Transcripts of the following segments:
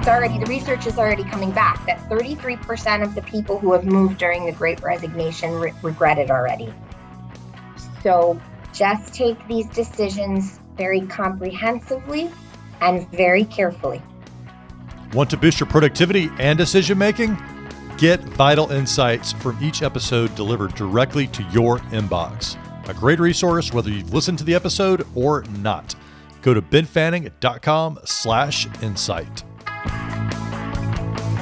the research is already coming back that 33% of the people who have moved during the Great Resignation regret it already. So just take these decisions very comprehensively and very carefully. Want to boost your productivity and decision-making? Get vital insights from each episode delivered directly to your inbox. A great resource, whether you've listened to the episode or not. Go to benfanning.com/insight.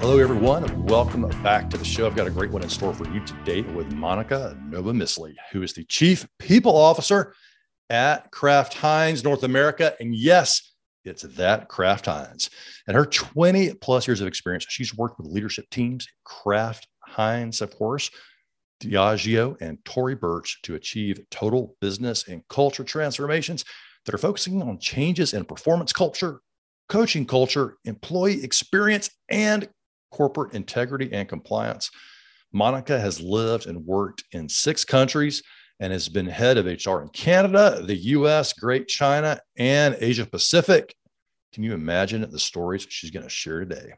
Hello, everyone, and welcome back to the show. I've got a great one in store for you today with Monica Novomisle, who is the Chief People Officer at Kraft Heinz North America. And yes, it's that Kraft Heinz. And her 20 plus years of experience, she's worked with leadership teams, Kraft Heinz, of course, Diageo, and Tory Burch to achieve total business and culture transformations that are focusing on changes in performance culture, coaching culture, employee experience, and corporate integrity and compliance. Monica has lived and worked in 6 countries and has been head of HR in Canada, the US, Great China, and Asia Pacific. Can you imagine the stories she's going to share today?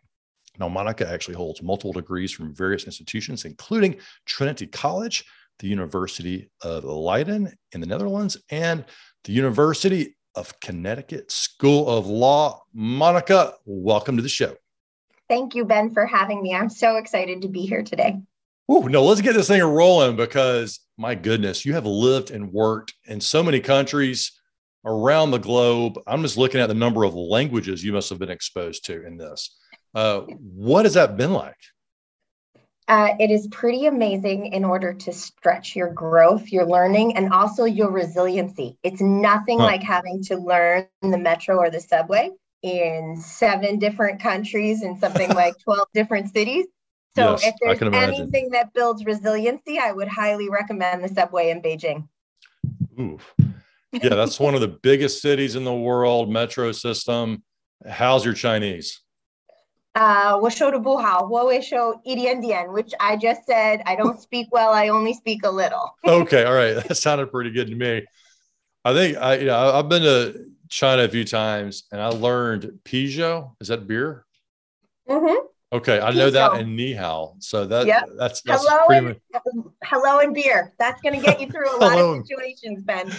Now, Monica actually holds multiple degrees from various institutions, including Trinity College, the University of Leiden in the Netherlands, and the University of Connecticut School of Law. Monica, welcome to the show. Thank you, Ben, for having me. I'm so excited to be here today. Ooh, no, let's get this thing rolling because, my goodness, you have lived and worked in so many countries around the globe. I'm just looking at the number of languages you must have been exposed to in this. What has that been like? It is pretty amazing in order to stretch your growth, your learning, and also your resiliency. It's nothing like having to learn the metro or the subway in 7 different countries in something like 12 different cities. So yes, if there's anything that builds resiliency, I would highly recommend the subway in Beijing. Oof. Yeah, that's one of the biggest cities in the world, metro system. How's your Chinese? Which I just said, I don't speak well. I only speak a little. Okay. All right. That sounded pretty good to me. I think I've been to China a few times and I learned Pijo. Is that beer? Mm-hmm. Okay, I know that in Ni Hao. So that's hello and beer. That's going to get you through a lot of situations, Ben.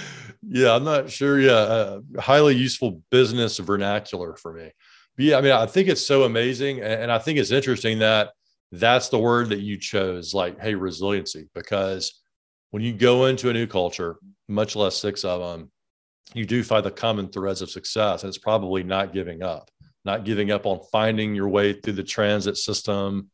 Yeah, I'm not sure. Yeah, highly useful business vernacular for me. But yeah, I mean, I think it's so amazing. And I think it's interesting that that's the word that you chose, like, hey, resiliency, because when you go into a new culture, much less 6 of them, you do find the common threads of success. And it's probably not giving up on finding your way through the transit system,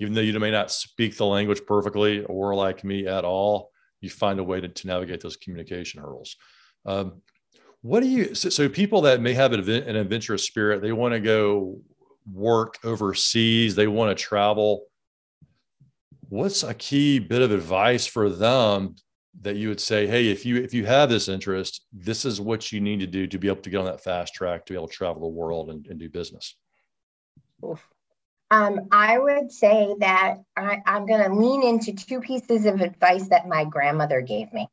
even though you may not speak the language perfectly or like me at all, you find a way to navigate those communication hurdles. So people that may have an adventurous spirit, they want to go work overseas, they want to travel. What's a key bit of advice for them that you would say, hey, if you have this interest, this is what you need to do to be able to get on that fast track, to be able to travel the world and do business? I would say that I'm going to lean into 2 pieces of advice that my grandmother gave me.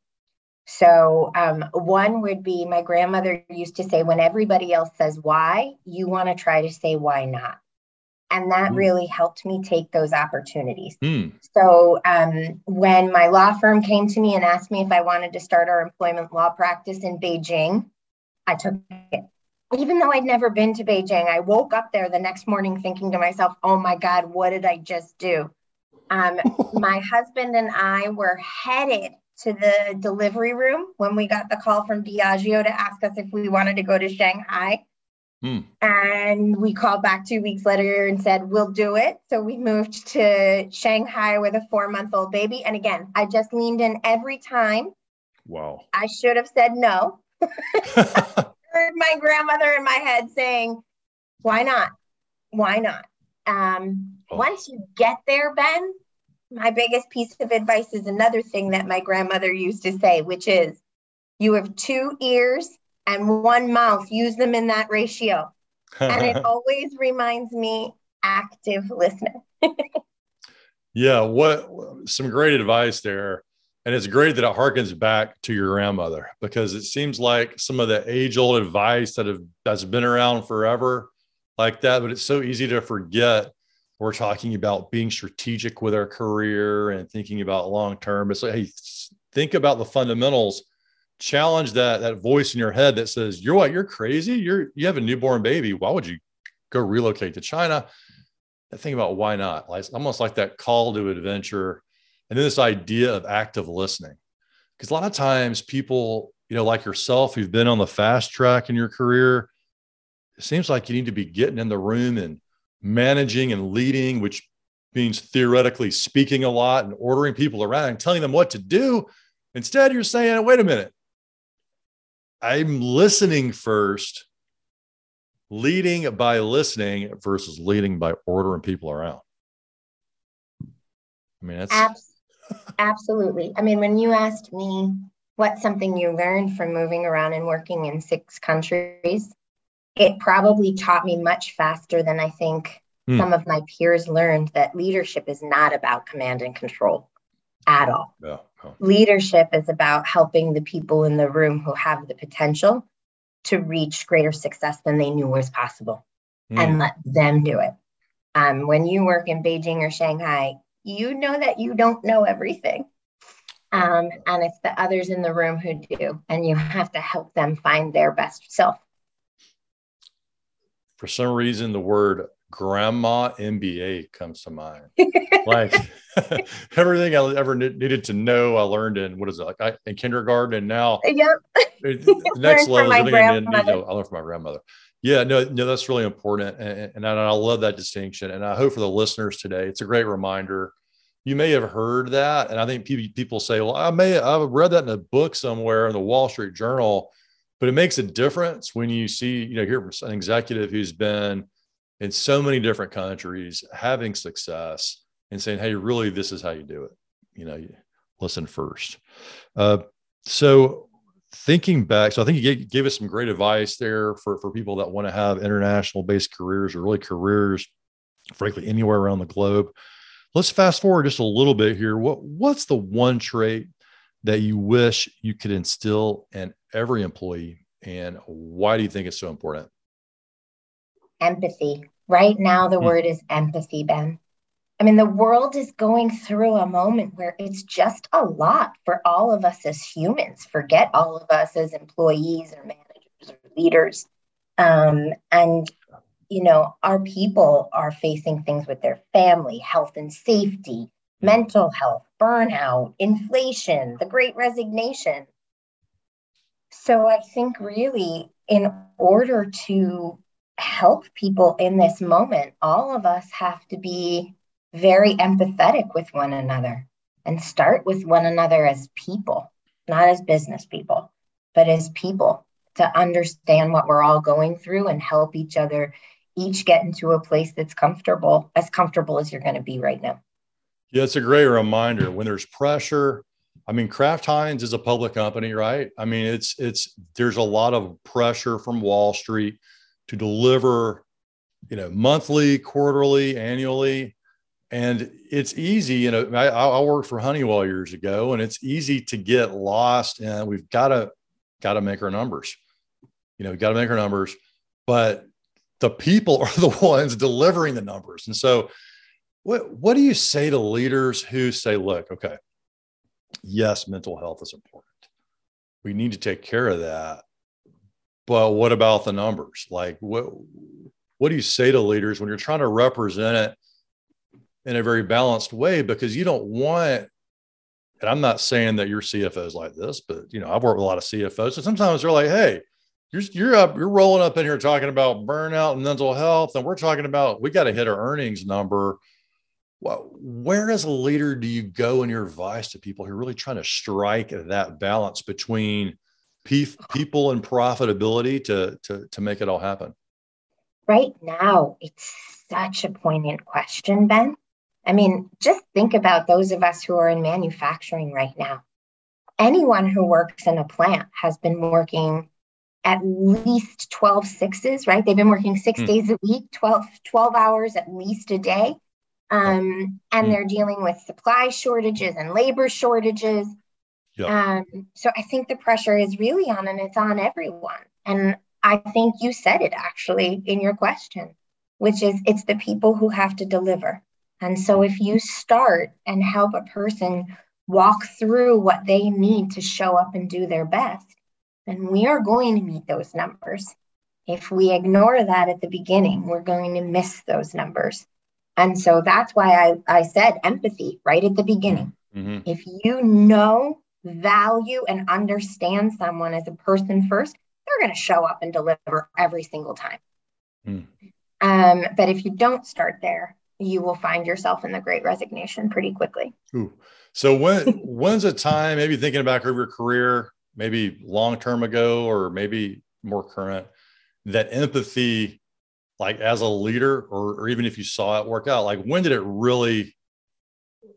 So one would be, my grandmother used to say, when everybody else says why, you want to try to say why not. And that really helped me take those opportunities. So when my law firm came to me and asked me if I wanted to start our employment law practice in Beijing, I took it. Even though I'd never been to Beijing, I woke up there the next morning thinking to myself, oh my God, what did I just do? My husband and I were headed to the delivery room when we got the call from Diageo to ask us if we wanted to go to Shanghai. And we called back 2 weeks later and said, we'll do it. So we moved to Shanghai with a 4-month-old baby. And again, I just leaned in every time. Wow. I should have said no. I heard my grandmother in my head saying, why not? Why not? Once you get there, Ben, my biggest piece of advice is another thing that my grandmother used to say, which is you have two ears and one mouth, use them in that ratio. And it always reminds me, active listening. Yeah, what some great advice there. And it's great that it harkens back to your grandmother, because it seems like some of the age-old advice that's been around forever like that, but it's so easy to forget. We're talking about being strategic with our career and thinking about long-term. It's like, hey, think about the fundamentals, challenge that voice in your head that says, you're what, you're crazy. You have a newborn baby. Why would you go relocate to China? And think about why not? Like, almost like that call to adventure. And then this idea of active listening, because a lot of times people, like yourself, who've been on the fast track in your career, it seems like you need to be getting in the room and managing and leading, which means theoretically speaking a lot and ordering people around and telling them what to do. Instead, you're saying, wait a minute, I'm listening first, leading by listening versus leading by ordering people around. I mean, that's absolutely. I mean, when you asked me what's something you learned from moving around and working in 6 countries, it probably taught me much faster than I think some of my peers learned that leadership is not about command and control at all. Yeah. Oh. Leadership is about helping the people in the room who have the potential to reach greater success than they knew was possible and let them do it. When you work in Beijing or Shanghai, you know that you don't know everything. And it's the others in the room who do, and you have to help them find their best self. For some reason, the word grandma MBA comes to mind. Like everything I ever needed to know, I learned in, in kindergarten. And now the next level is I learned from my grandmother. Yeah, no, that's really important. And I love that distinction. And I hope for the listeners today, it's a great reminder. You may have heard that. And I think people say, well, I've read that in a book somewhere in the Wall Street Journal. But it makes a difference when you see, hear from an executive who's been in so many different countries having success and saying, hey, really, this is how you do it. You listen first. So thinking back, I think you gave us some great advice there for people that want to have international based careers, or really careers, frankly, anywhere around the globe. Let's fast forward just a little bit here. What's the one trait that you wish you could instill in every employee, and why do you think it's so important? Empathy. Right now, the word is empathy, Ben. I mean, the world is going through a moment where it's just a lot for all of us as humans. Forget all of us as employees or managers or leaders. Our people are facing things with their family, health and safety, mental health, burnout, inflation, the Great Resignation. So I think really, in order to help people in this moment, all of us have to be very empathetic with one another and start with one another as people, not as business people, but as people, to understand what we're all going through and help each other, each get into a place that's comfortable as you're going to be right now. Yeah, it's a great reminder when there's pressure. I mean, Kraft Heinz is a public company, right? I mean, there's a lot of pressure from Wall Street to deliver, monthly, quarterly, annually. And it's easy, I worked for Honeywell years ago, and it's easy to get lost. And we've got to make our numbers, but the people are the ones delivering the numbers. And so what do you say to leaders who say, look, okay, yes, mental health is important. We need to take care of that. But what about the numbers? Like, what do you say to leaders when you're trying to represent it in a very balanced way? Because you don't want, and I'm not saying that your CFO is like this, but I've worked with a lot of CFOs. So sometimes they're like, hey, you're rolling up in here talking about burnout and mental health, and we're talking about, we got to hit our earnings number. Well, where as a leader do you go in your advice to people who are really trying to strike that balance between people and profitability to make it all happen? Right now, it's such a poignant question, Ben. I mean, just think about those of us who are in manufacturing right now. Anyone who works in a plant has been working at least 12 sixes, right? They've been working six days a week, 12 hours at least a day. And they're dealing with supply shortages and labor shortages. Yep. So I think the pressure is really on, and it's on everyone. And I think you said it actually in your question, which is it's the people who have to deliver. And so if you start and help a person walk through what they need to show up and do their best, then we are going to meet those numbers. If we ignore that at the beginning, we're going to miss those numbers. And so that's why I said empathy right at the beginning. Mm-hmm. If you know, value, and understand someone as a person first, they're going to show up and deliver every single time. Mm. But if you don't start there, you will find yourself in the great resignation pretty quickly. Ooh. So when's a time, maybe thinking back over your career, maybe long-term ago, or maybe more current, that empathy, like as a leader, or even if you saw it work out, like when did it really,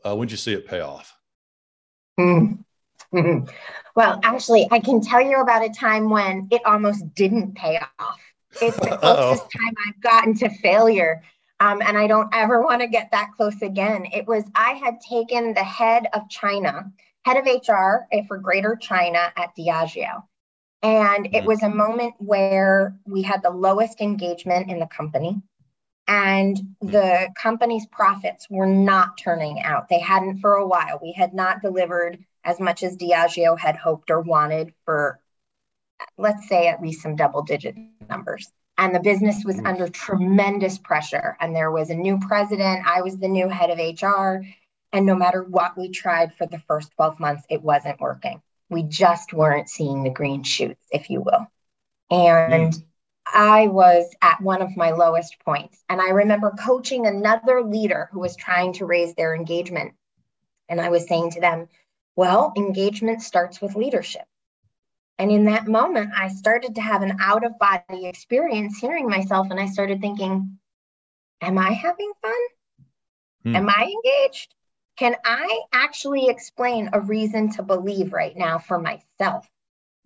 when did you see it pay off? Mm-hmm. Well, actually, I can tell you about a time when it almost didn't pay off. It's the closest time I've gotten to failure. And I don't ever want to get that close again. It was, I had taken the head of HR for Greater China at Diageo. And it was a moment where we had the lowest engagement in the company, and the company's profits were not turning out. They hadn't for a while. We had not delivered as much as Diageo had hoped or wanted for, let's say, at least some double-digit numbers. And the business was under tremendous pressure. And there was a new president. I was the new head of HR. And no matter what we tried for the first 12 months, it wasn't working. We just weren't seeing the green shoots, if you will. And I was at one of my lowest points. And I remember coaching another leader who was trying to raise their engagement. And I was saying to them, well, engagement starts with leadership. And in that moment, I started to have an out-of-body experience hearing myself. And I started thinking, am I having fun? Am I engaged? Can I actually explain a reason to believe right now for myself?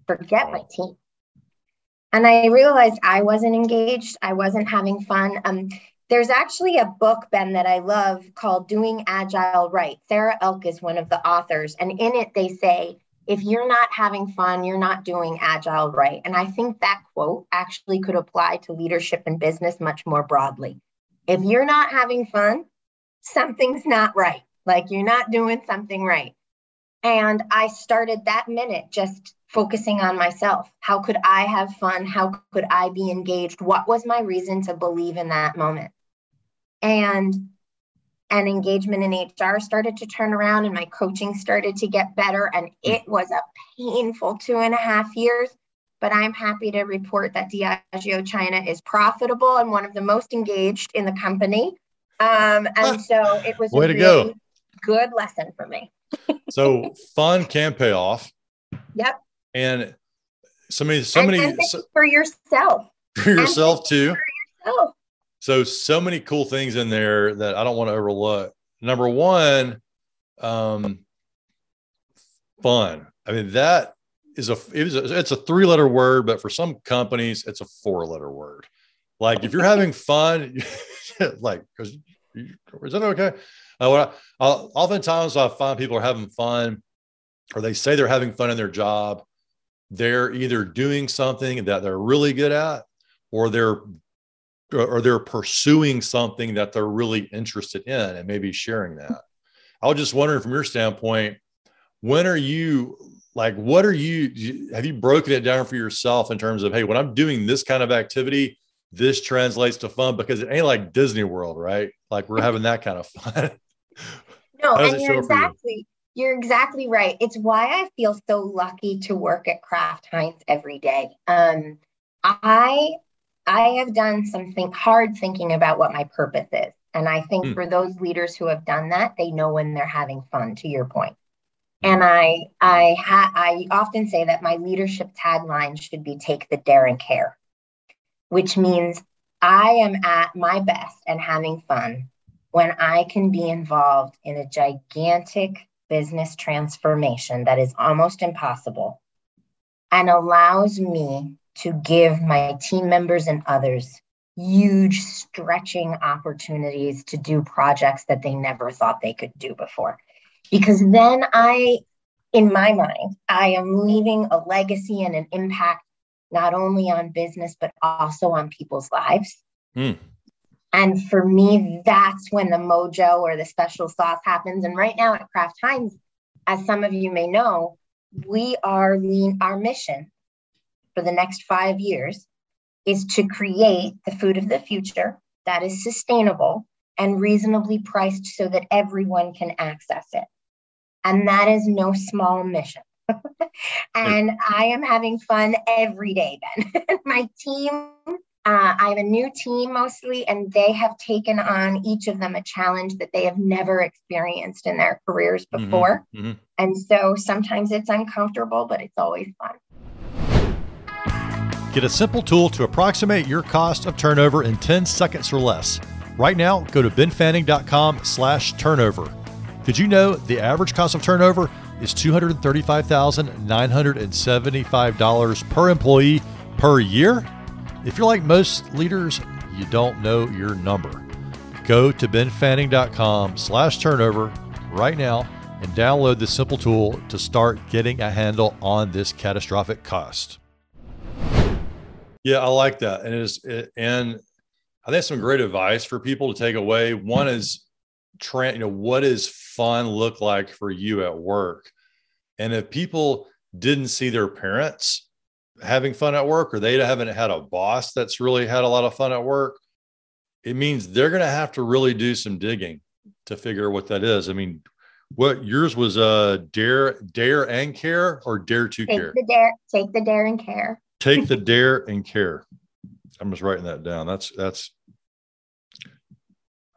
Forget my team. And I realized I wasn't engaged. I wasn't having fun. There's actually a book, Ben, that I love called Doing Agile Right. Sarah Elk is one of the authors. And in it, they say, if you're not having fun, you're not doing agile right. And I think that quote actually could apply to leadership and business much more broadly. If you're not having fun, something's not right. Like you're not doing something right. And I started that minute just focusing on myself. How could I have fun? How could I be engaged? What was my reason to believe in that moment? And engagement in HR started to turn around, and my coaching started to get better. And it was a painful 2.5 years, but I'm happy to report that Diageo China is profitable and one of the most engaged in the company. And so it was way a to really go. Good lesson for me. So fun can pay off. Yep. And so many for yourself. For yourself too. For yourself. So many cool things in there that I don't want to overlook. Number one, fun. I mean, that is it's a 3-letter word, but for some companies, it's a 4-letter word. Like if you're having fun, like, is that okay? Oftentimes I find people are having fun, or they say they're having fun in their job. They're either doing something that they're really good at, or they're pursuing something that they're really interested in and maybe sharing that. I was just wondering from your standpoint, have you broken it down for yourself in terms of, hey, when I'm doing this kind of activity, this translates to fun? Because it ain't like Disney World, right? Like we're having that kind of fun. No, and you're exactly right. It's why I feel so lucky to work at Kraft Heinz every day. I have done something hard thinking about what my purpose is. And I think for those leaders who have done that, they know when they're having fun, to your point. And I often say that my leadership tagline should be take the dare and care, which means I am at my best and having fun when I can be involved in a gigantic business transformation that is almost impossible and allows me to give my team members and others huge stretching opportunities to do projects that they never thought they could do before. Because then I, in my mind, I am leaving a legacy and an impact not only on business, but also on people's lives. Mm. And for me, that's when the mojo or the special sauce happens. And right now at Kraft Heinz, as some of you may know, we are lean. Our mission for the next 5 years is to create the food of the future that is sustainable and reasonably priced so that everyone can access it. And that is no small mission. And I am having fun every day, Ben. My team, I have a new team mostly, and they have taken on, each of them, a challenge that they have never experienced in their careers before. Mm-hmm, mm-hmm. And so sometimes it's uncomfortable, but it's always fun. Get a simple tool to approximate your cost of turnover in 10 seconds or less. Right now, go to benfanning.com/turnover. Did you know the average cost of turnover is $235,975 per employee per year? If you're like most leaders, you don't know your number. Go to benfanning.com/turnover right now and download this simple tool to start getting a handle on this catastrophic cost. Yeah, I like that. And and I think some great advice for people to take away. One is, what does fun look like for you at work? And if people didn't see their parents having fun at work, or they haven't had a boss that's really had a lot of fun at work, it means they're going to have to really do some digging to figure out what that is. I mean, what yours was, dare and care, or dare to care? Take the dare and care. Take the dare and care. I'm just writing that down. That's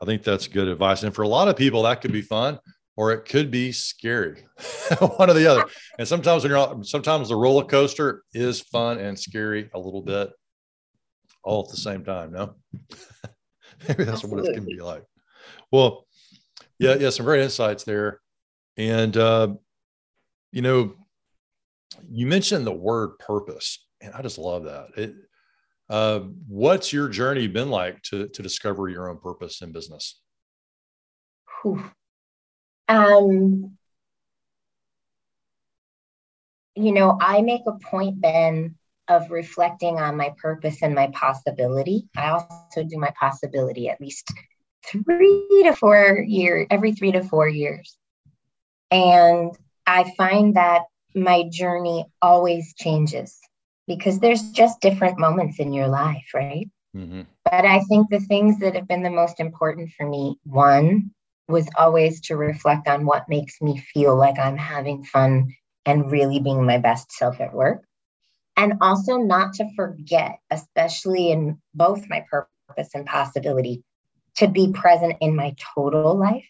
I think that's good advice. And for a lot of people, that could be fun, or it could be scary, one or the other. And sometimes sometimes the roller coaster is fun and scary a little bit, all at the same time. No, maybe that's what it can be like. Well, yeah, some great insights there. And you mentioned the word purpose, and I just love that. What's your journey been like to discover your own purpose in business? I make a point, Ben, of reflecting on my purpose and my possibility. I also do my possibility at least 3 to 4 years. And I find that my journey always changes, because there's just different moments in your life, right? Mm-hmm. But I think the things that have been the most important for me, one, was always to reflect on what makes me feel like I'm having fun and really being my best self at work. And also not to forget, especially in both my purpose and possibility, to be present in my total life.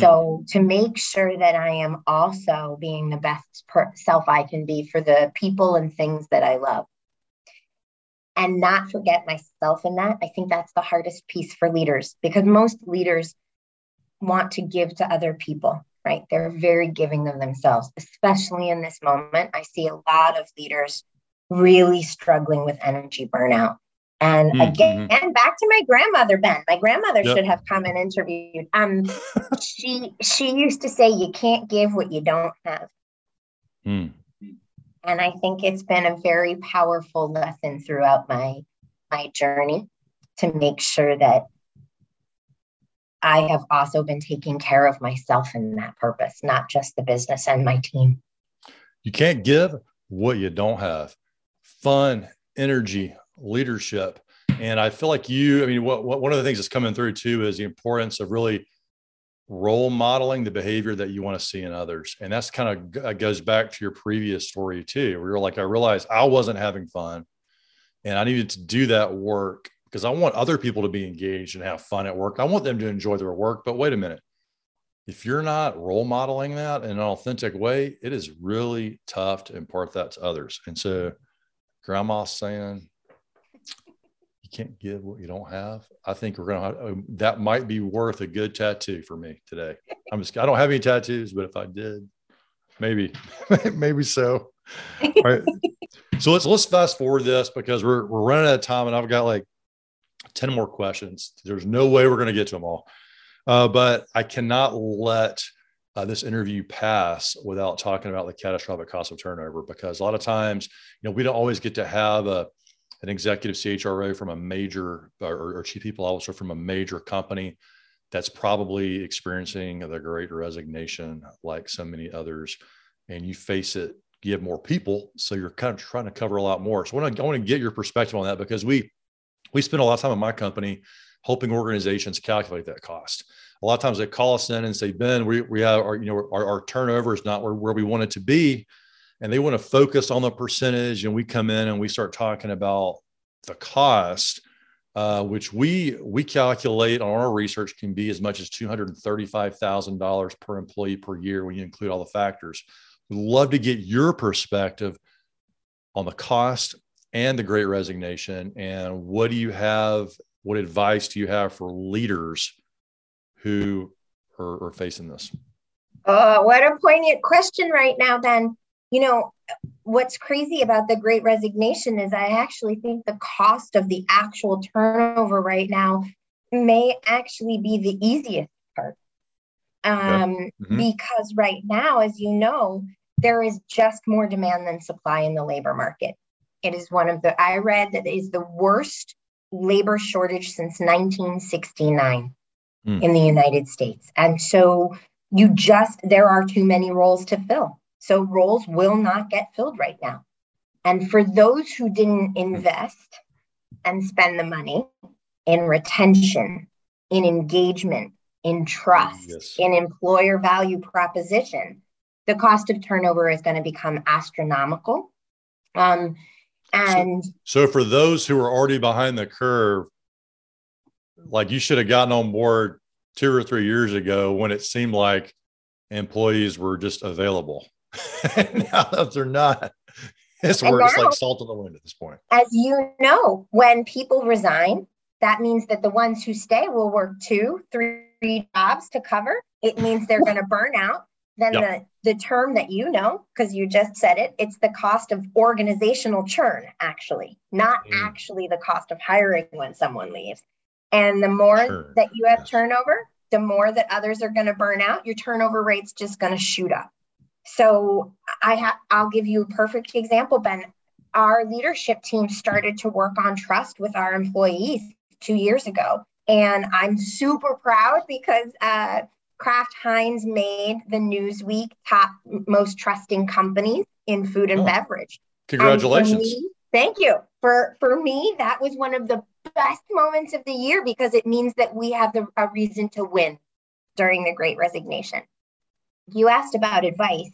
So to make sure that I am also being the best self I can be for the people and things that I love, and not forget myself in that. I think that's the hardest piece for leaders, because most leaders want to give to other people, right? They're very giving of themselves, especially in this moment. I see a lot of leaders really struggling with energy burnout. And again, mm-hmm. back to my grandmother, Ben. My grandmother should have come and interviewed. She used to say, you can't give what you don't have. Mm. And I think it's been a very powerful lesson throughout my journey, to make sure that I have also been taking care of myself in that purpose, not just the business and my team. You can't give what you don't have. Fun, energy, leadership. And I feel like one of the things that's coming through too is the importance of really role modeling the behavior that you want to see in others. And that's kind of goes back to your previous story too, where you're like, I realized I wasn't having fun and I needed to do that work because I want other people to be engaged and have fun at work. I want them to enjoy their work, but wait a minute. If you're not role modeling that in an authentic way, it is really tough to impart that to others. And so grandma's saying, you can't give what you don't have. I think we're going to, that might be worth a good tattoo for me today. I'm just, I don't have any tattoos, but if I did, maybe so. All right. So let's fast forward this because we're running out of time and I've got like 10 more questions. There's no way we're going to get to them all. But I cannot let this interview pass without talking about the catastrophic cost of turnover, because a lot of times, you know, we don't always get to have an executive CHRO from a major or chief people officer from a major company that's probably experiencing the great resignation like so many others. And you face it, you have more people. So you're kind of trying to cover a lot more. So I want to get your perspective on that, because we spend a lot of time in my company helping organizations calculate that cost. A lot of times they call us in and say, Ben, we have our turnover is not where we want it to be. And they want to focus on the percentage. And we come in and we start talking about the cost, which we calculate on our research can be as much as $235,000 per employee per year when you include all the factors. We'd love to get your perspective on the cost and the great resignation. And what do you have? What advice do you have for leaders who are facing this? Oh, what a poignant question right now, Ben. You know, what's crazy about the great resignation is I actually think the cost of the actual turnover right now may actually be the easiest part. Because right now, as you know, there is just more demand than supply in the labor market. It is one of the, I read that it is the worst labor shortage since 1969 in the United States. And so there are too many roles to fill. So roles will not get filled right now. And for those who didn't invest and spend the money in retention, in engagement, in trust, in employer value proposition, the cost of turnover is going to become astronomical. So for those who are already behind the curve, like you should have gotten on board 2 or 3 years ago when it seemed like employees were just available. Now that they're not, it's worse, like salt in the wind at this point. As you know, when people resign, that means that the ones who stay will work 2, 3 jobs to cover. It means they're going to burn out. Then the term that you know, because you just said it, it's the cost of organizational churn, actually, not actually the cost of hiring when someone leaves. And the more that you have turnover, the more that others are going to burn out, your turnover rate's just going to shoot up. So I'll give you a perfect example, Ben. Our leadership team started to work on trust with our employees 2 years ago. And I'm super proud because Kraft Heinz made the Newsweek top most trusting companies in food and beverage. Congratulations. And thank you. For me, that was one of the best moments of the year because it means that we have a reason to win during the Great Resignation. You asked about advice.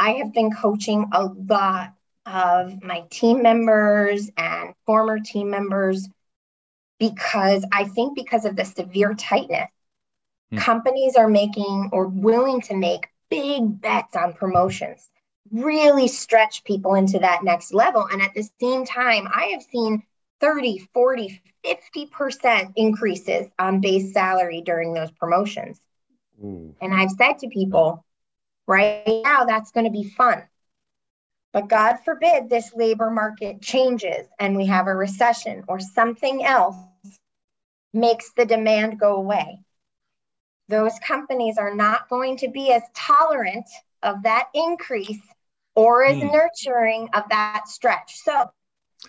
I have been coaching a lot of my team members and former team members because I think because of the severe tightness, companies are making or willing to make big bets on promotions, really stretch people into that next level. And at the same time, I have seen 30, 40, 50% increases on base salary during those promotions. And I've said to people, right now, that's going to be fun. But God forbid this labor market changes and we have a recession or something else makes the demand go away. Those companies are not going to be as tolerant of that increase or as nurturing of that stretch. So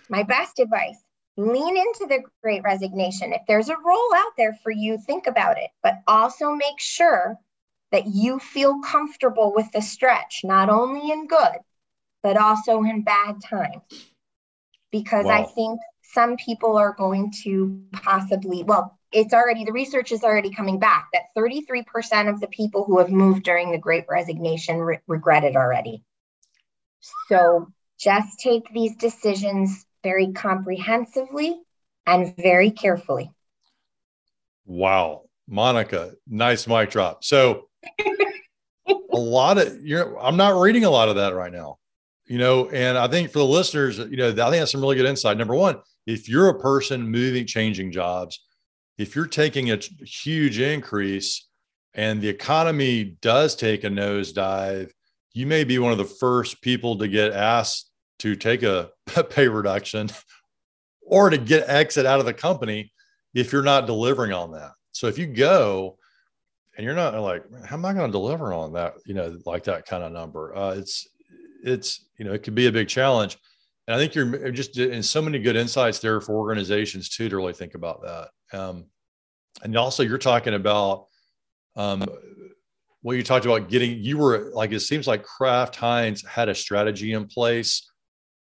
my best advice, lean into the Great Resignation. If there's a role out there for you, think about it, but also make sure that you feel comfortable with the stretch, not only in good, but also in bad times. Because I think some people are going to possibly, the research is already coming back that 33% of the people who have moved during the Great Resignation regret it already. So just take these decisions very comprehensively and very carefully. Wow. Monica, nice mic drop. So I'm not reading a lot of that right now, and I think for the listeners, I think that's some really good insight. Number one, if you're a person moving, changing jobs, if you're taking a huge increase and the economy does take a nosedive, you may be one of the first people to get asked to take a pay reduction or to get exit out of the company if you're not delivering on that. So if you go and you're not like, how am I going to deliver on that? You know, like that kind of number, it's, you know, it could be a big challenge. And I think you're just in so many good insights there for organizations too, to really think about that. And also you're talking about, what you talked about getting, you were like, it seems like Kraft Heinz had a strategy in place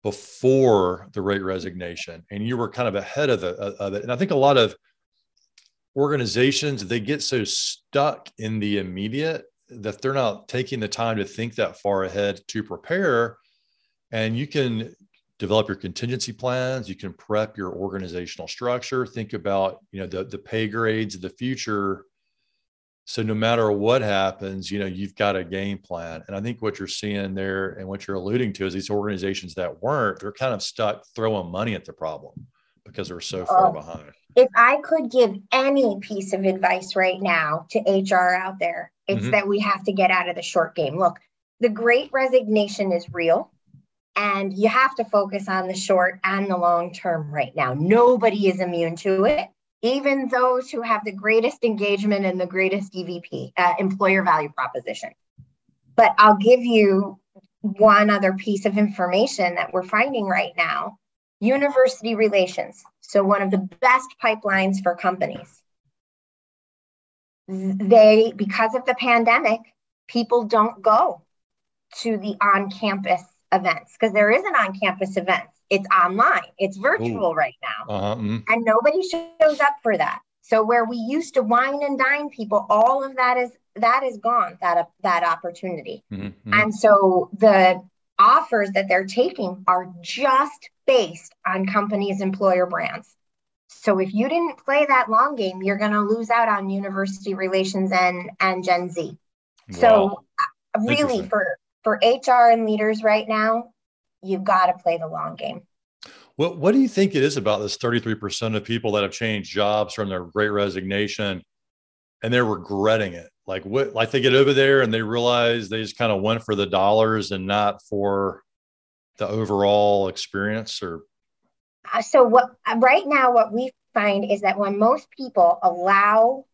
before the Great Resignation, and you were kind of ahead of it. And I think a lot of organizations, they get so stuck in the immediate that they're not taking the time to think that far ahead to prepare. And you can develop your contingency plans. You can prep your organizational structure, think about, you know, the pay grades of the future. So no matter what happens, you know, you've got a game plan. And I think what you're seeing there and what you're alluding to is these organizations that weren't, they're kind of stuck throwing money at the problem because they're so far behind. If I could give any piece of advice right now to HR out there, it's that we have to get out of the short game. Look, the Great Resignation is real. And you have to focus on the short and the long term right now. Nobody is immune to it. Even those who have the greatest engagement and the greatest EVP, employer value proposition. But I'll give you one other piece of information that we're finding right now, university relations. So one of the best pipelines for companies. They, because of the pandemic, people don't go to the on-campus events because there is an on-campus event. It's online, it's virtual right now. And nobody shows up for that. So where we used to wine and dine people, all of that is gone, that opportunity. And so the offers that they're taking are just based on companies' employer brands. So if you didn't play that long game, you're going to lose out on university relations and Gen Z. Wow. So really for HR and leaders right now, you've got to play the long game. Well, what do you think it is about this 33% of people that have changed jobs from their Great Resignation and they're regretting it? Like what, like they get over there and they realize they just kind of went for the dollars and not for the overall experience or. So what right now, what we find is that when most people allow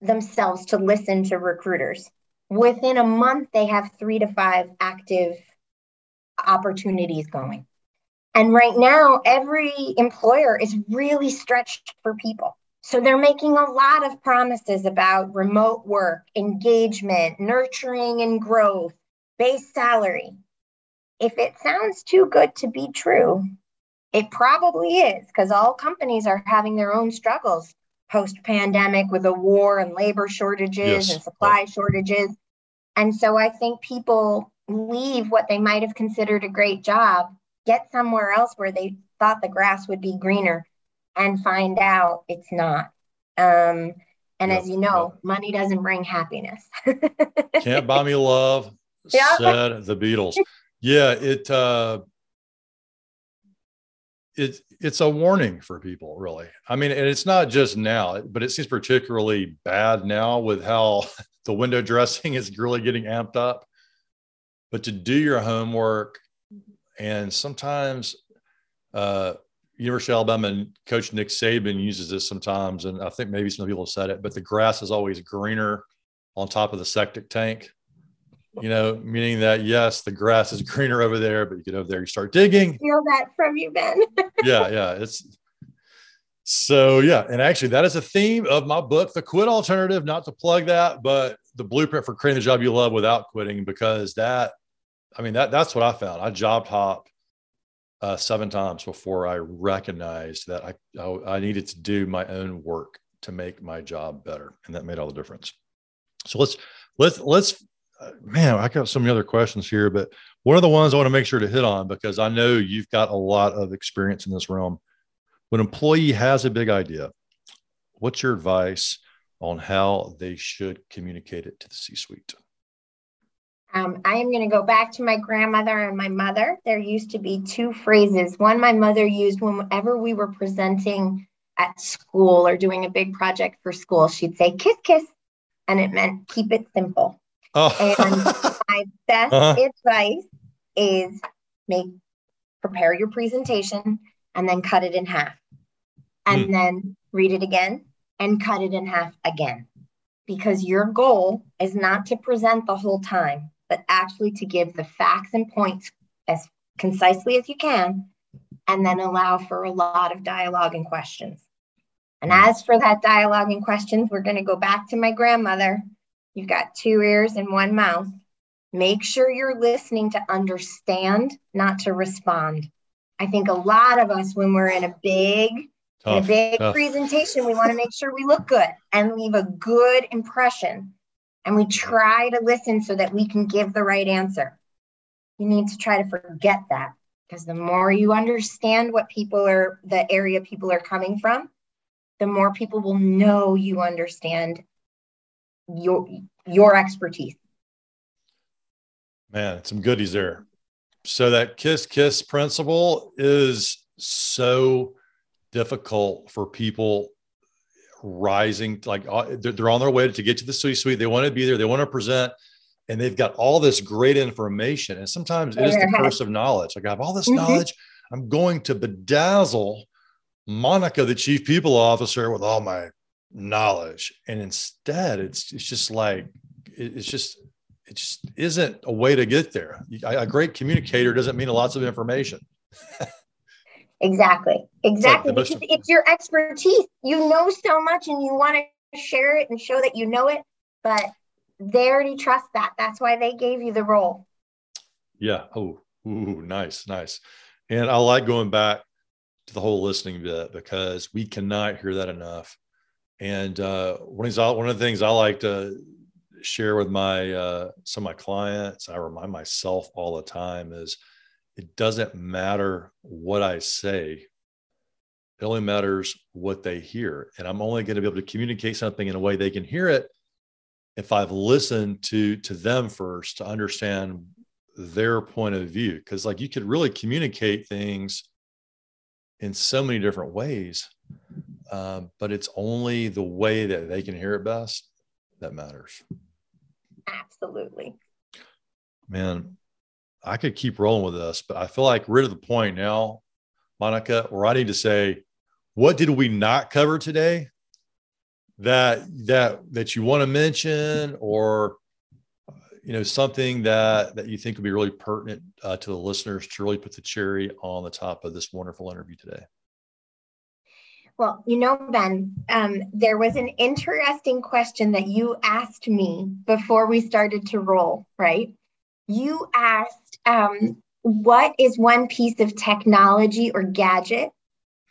themselves to listen to recruiters, within a month, they have 3 to 5 active opportunities going. And right now, every employer is really stretched for people. So they're making a lot of promises about remote work, engagement, nurturing and growth, base salary. If it sounds too good to be true, it probably is, because all companies are having their own struggles post-pandemic with a war and labor shortages and supply shortages. And so I think people leave what they might have considered a great job, get somewhere else where they thought the grass would be greener and find out it's not. And as you know, money doesn't bring happiness. Can't buy me love, said the Beatles. Yeah, it's a warning for people, really. I mean, and it's not just now, but it seems particularly bad now with how the window dressing is really getting amped up. But to do your homework, and sometimes University of Alabama and Coach Nick Saban uses this sometimes, and I think maybe some people have said it, but the grass is always greener on top of the septic tank, you know, meaning that, yes, the grass is greener over there, but you get over there, you start digging. I feel that from you, Ben. Yeah. And actually that is a theme of my book, The Quit Alternative, not to plug that, but the blueprint for creating the job you love without quitting, because that, I mean, that's what I found. I job hopped 7 times before I recognized that I needed to do my own work to make my job better. And that made all the difference. So let's man, I got so many other questions here, but one of the ones I want to make sure to hit on, because I know you've got a lot of experience in this realm. When an employee has a big idea, what's your advice on how they should communicate it to the C-suite? I am going to go back to my grandmother and my mother. There used to be two phrases. One my mother used whenever we were presenting at school or doing a big project for school. She'd say, kiss, kiss. And it meant keep it simple. Oh. And my best advice is prepare your presentation and then cut it in half. And then read it again and cut it in half again. Because your goal is not to present the whole time, but actually to give the facts and points as concisely as you can, and then allow for a lot of dialogue and questions. And as for that dialogue and questions, we're going to go back to my grandmother. You've got two ears and one mouth. Make sure you're listening to understand, not to respond. I think a lot of us, when we're in a big presentation, we want to make sure we look good and leave a good impression. And we try to listen so that we can give the right answer. You need to try to forget that, because the more you understand what people are, the area people are coming from, the more people will know you understand your expertise. Man, some goodies there. So that kiss, kiss principle is so difficult for people rising, like they're on their way to get to the C-suite. They want to be there. They want to present, and they've got all this great information. And sometimes it is the curse of knowledge. Like, I have all this knowledge. I'm going to bedazzle Monica, the chief people officer, with all my knowledge. And instead it just isn't a way to get there. A great communicator doesn't mean lots of information. Exactly. Because it's your expertise. You know so much and you want to share it and show that you know it, but they already trust that. That's why they gave you the role. Yeah. Oh, ooh, nice, nice. And I like going back to the whole listening bit, because we cannot hear that enough. And one of the things I like to share with my some of my clients, I remind myself all the time, is it doesn't matter what I say. It only matters what they hear. And I'm only going to be able to communicate something in a way they can hear it if I've listened to them first to understand their point of view. Because like, you could really communicate things in so many different ways, but it's only the way that they can hear it best that matters. Absolutely. Man, I could keep rolling with this, but I feel like we're to the point now, Monica, where I need to say, what did we not cover today that you want to mention, or, you know, something that you think would be really pertinent to the listeners to really put the cherry on the top of this wonderful interview today? Well, you know, Ben, there was an interesting question that you asked me before we started to roll, right? You asked, what is one piece of technology or gadget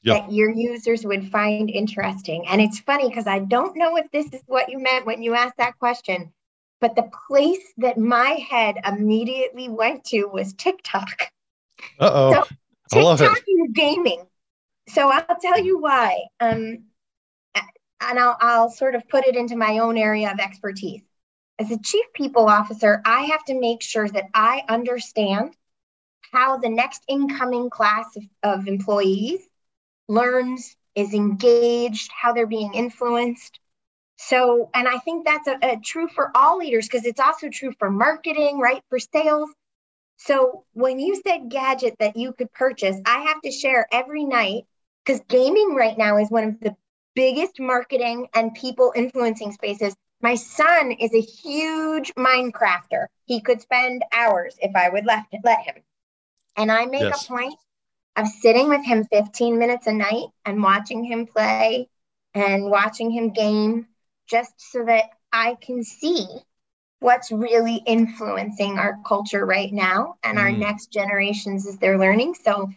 that your users would find interesting? And it's funny, because I don't know if this is what you meant when you asked that question, but the place that my head immediately went to was TikTok. Uh-oh. So, I love it. TikTok and gaming. So I'll tell you why. And I'll sort of put it into my own area of expertise. As a chief people officer, I have to make sure that I understand how the next incoming class of employees learns, is engaged, how they're being influenced. So, and I think that's true for all leaders, because it's also true for marketing, right? For sales. So when you said gadget that you could purchase, I have to share every night, because gaming right now is one of the biggest marketing and people influencing spaces. My son is a huge Minecrafter. He could spend hours if I would let him. And I make a point of sitting with him 15 minutes a night and watching him play and watching him game, just so that I can see what's really influencing our culture right now and our next generations as they're learning. So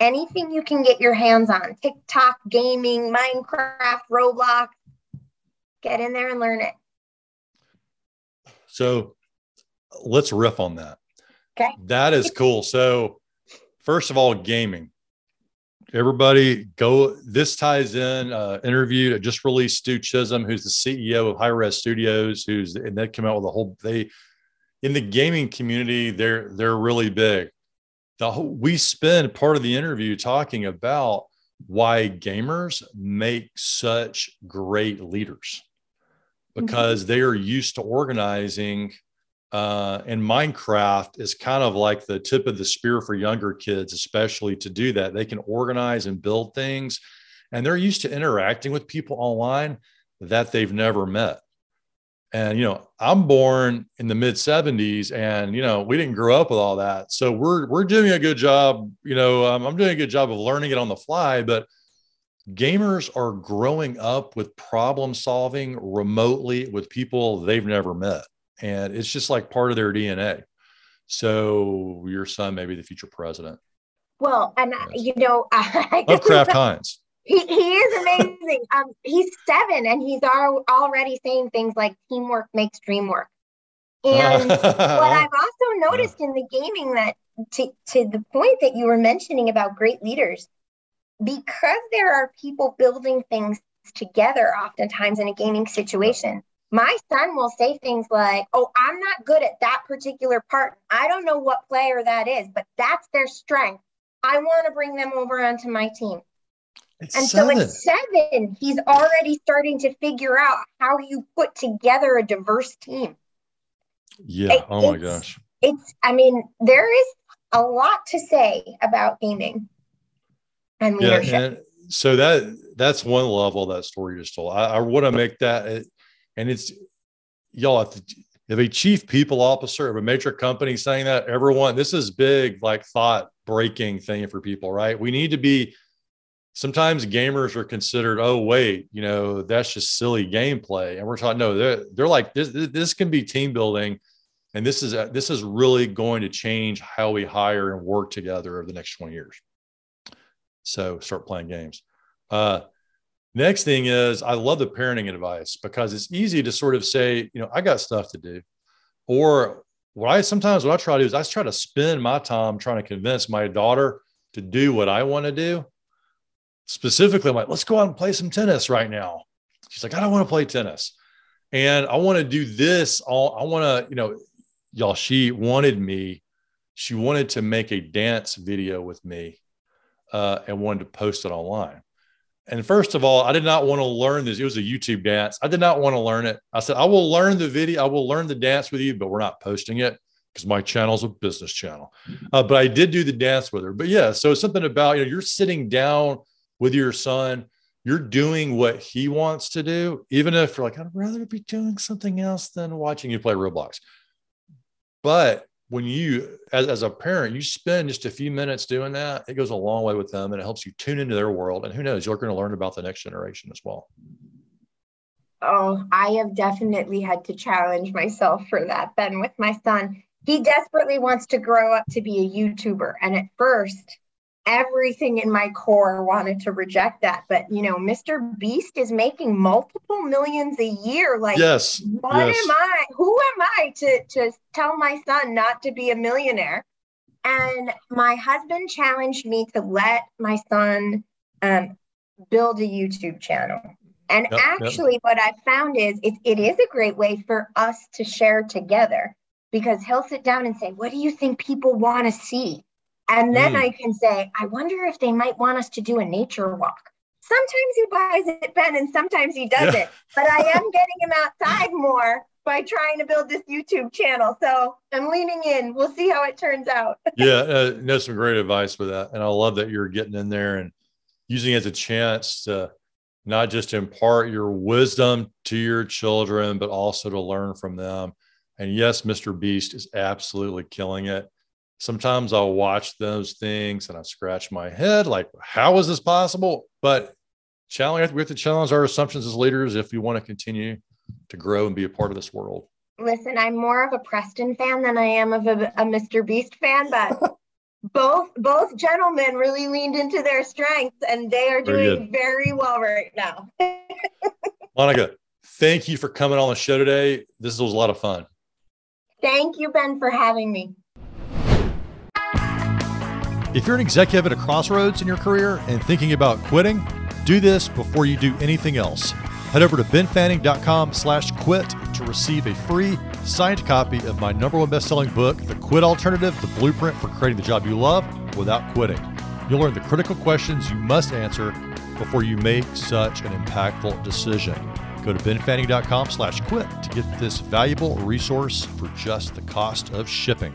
anything you can get your hands on, TikTok, gaming, Minecraft, Roblox, get in there and learn it. So let's riff on that. Okay. That is cool. So first of all, gaming. Everybody go, this ties in interview that just released Stu Chisholm, who's the CEO of Hi-Rez Studios, that came out with a whole, in the gaming community, they're really big. We spend part of the interview talking about why gamers make such great leaders, because they are used to organizing, and Minecraft is kind of like the tip of the spear for younger kids, especially to do that. They can organize and build things, and they're used to interacting with people online that they've never met. And, you know, I'm born in the mid 70s and, you know, we didn't grow up with all that. So we're doing a good job. You know, I'm doing a good job of learning it on the fly, but gamers are growing up with problem solving remotely with people they've never met. And it's just like part of their DNA. So your son may be the future president. Well, and you know, of Kraft Heinz. He is amazing. He's 7 and he's already saying things like teamwork makes dream work. And what I've also noticed in the gaming, that to the point that you were mentioning about great leaders, because there are people building things together oftentimes in a gaming situation, my son will say things like, oh, I'm not good at that particular part. I don't know what player that is, but that's their strength. I want to bring them over onto my team. So at 7, he's already starting to figure out how you put together a diverse team. Yeah. My gosh. I mean, there is a lot to say about gaming and leadership. And so that's one level of that story just told. I want to make that, and it's, y'all have to, if a chief people officer of a major company saying that, everyone, this is big, like thought breaking thing for people, right? We need to be. Sometimes gamers are considered, oh, wait, you know, that's just silly gameplay. And we're talking, no, they're like, this can be team building. And this is really going to change how we hire and work together over the next 20 years. So start playing games. Next thing is, I love the parenting advice, because it's easy to sort of say, you know, I got stuff to do. Or what I try to do is I try to spend my time trying to convince my daughter to do what I want to do. Specifically, I'm like, let's go out and play some tennis right now. She's like, I don't want to play tennis. And I want to do this. I want to, you know, y'all, she wanted to make a dance video with me and wanted to post it online. And first of all, I did not want to learn this. It was a YouTube dance. I did not want to learn it. I said, I will learn the dance with you, but we're not posting it, because my channel is a business channel. But I did do the dance with her. But yeah, so it's something about, you know, you're sitting down with your son, you're doing what he wants to do, even if you're like, I'd rather be doing something else than watching you play Roblox. But when you, as a parent, you spend just a few minutes doing that, it goes a long way with them, and it helps you tune into their world. And who knows, you're going to learn about the next generation as well. Oh, I have definitely had to challenge myself for that. Then with my son, he desperately wants to grow up to be a YouTuber. And at first, everything in my core wanted to reject that. But, you know, Mr. Beast is making multiple millions a year. Like, yes, who am I to tell my son not to be a millionaire? And my husband challenged me to let my son build a YouTube channel. And what I found is it is a great way for us to share together, because he'll sit down and say, what do you think people want to see? And then I can say, I wonder if they might want us to do a nature walk. Sometimes he buys it, Ben, and sometimes he doesn't. Yeah. But I am getting him outside more by trying to build this YouTube channel. So I'm leaning in. We'll see how it turns out. No, some great advice with that. And I love that you're getting in there and using it as a chance to not just impart your wisdom to your children, but also to learn from them. And yes, Mr. Beast is absolutely killing it. Sometimes I'll watch those things and I scratch my head, like, how is this possible? But we have to challenge our assumptions as leaders if we want to continue to grow and be a part of this world. Listen, I'm more of a Preston fan than I am of a Mr. Beast fan, but both gentlemen really leaned into their strengths, and they are doing very well right now. Monica, thank you for coming on the show today. This was a lot of fun. Thank you, Ben, for having me. If you're an executive at a crossroads in your career and thinking about quitting, do this before you do anything else. Head over to benfanning.com/quit to receive a free signed copy of my #1 best-selling book, The Quit Alternative, The Blueprint for Creating the Job You Love Without Quitting. You'll learn the critical questions you must answer before you make such an impactful decision. Go to benfanning.com/quit to get this valuable resource for just the cost of shipping.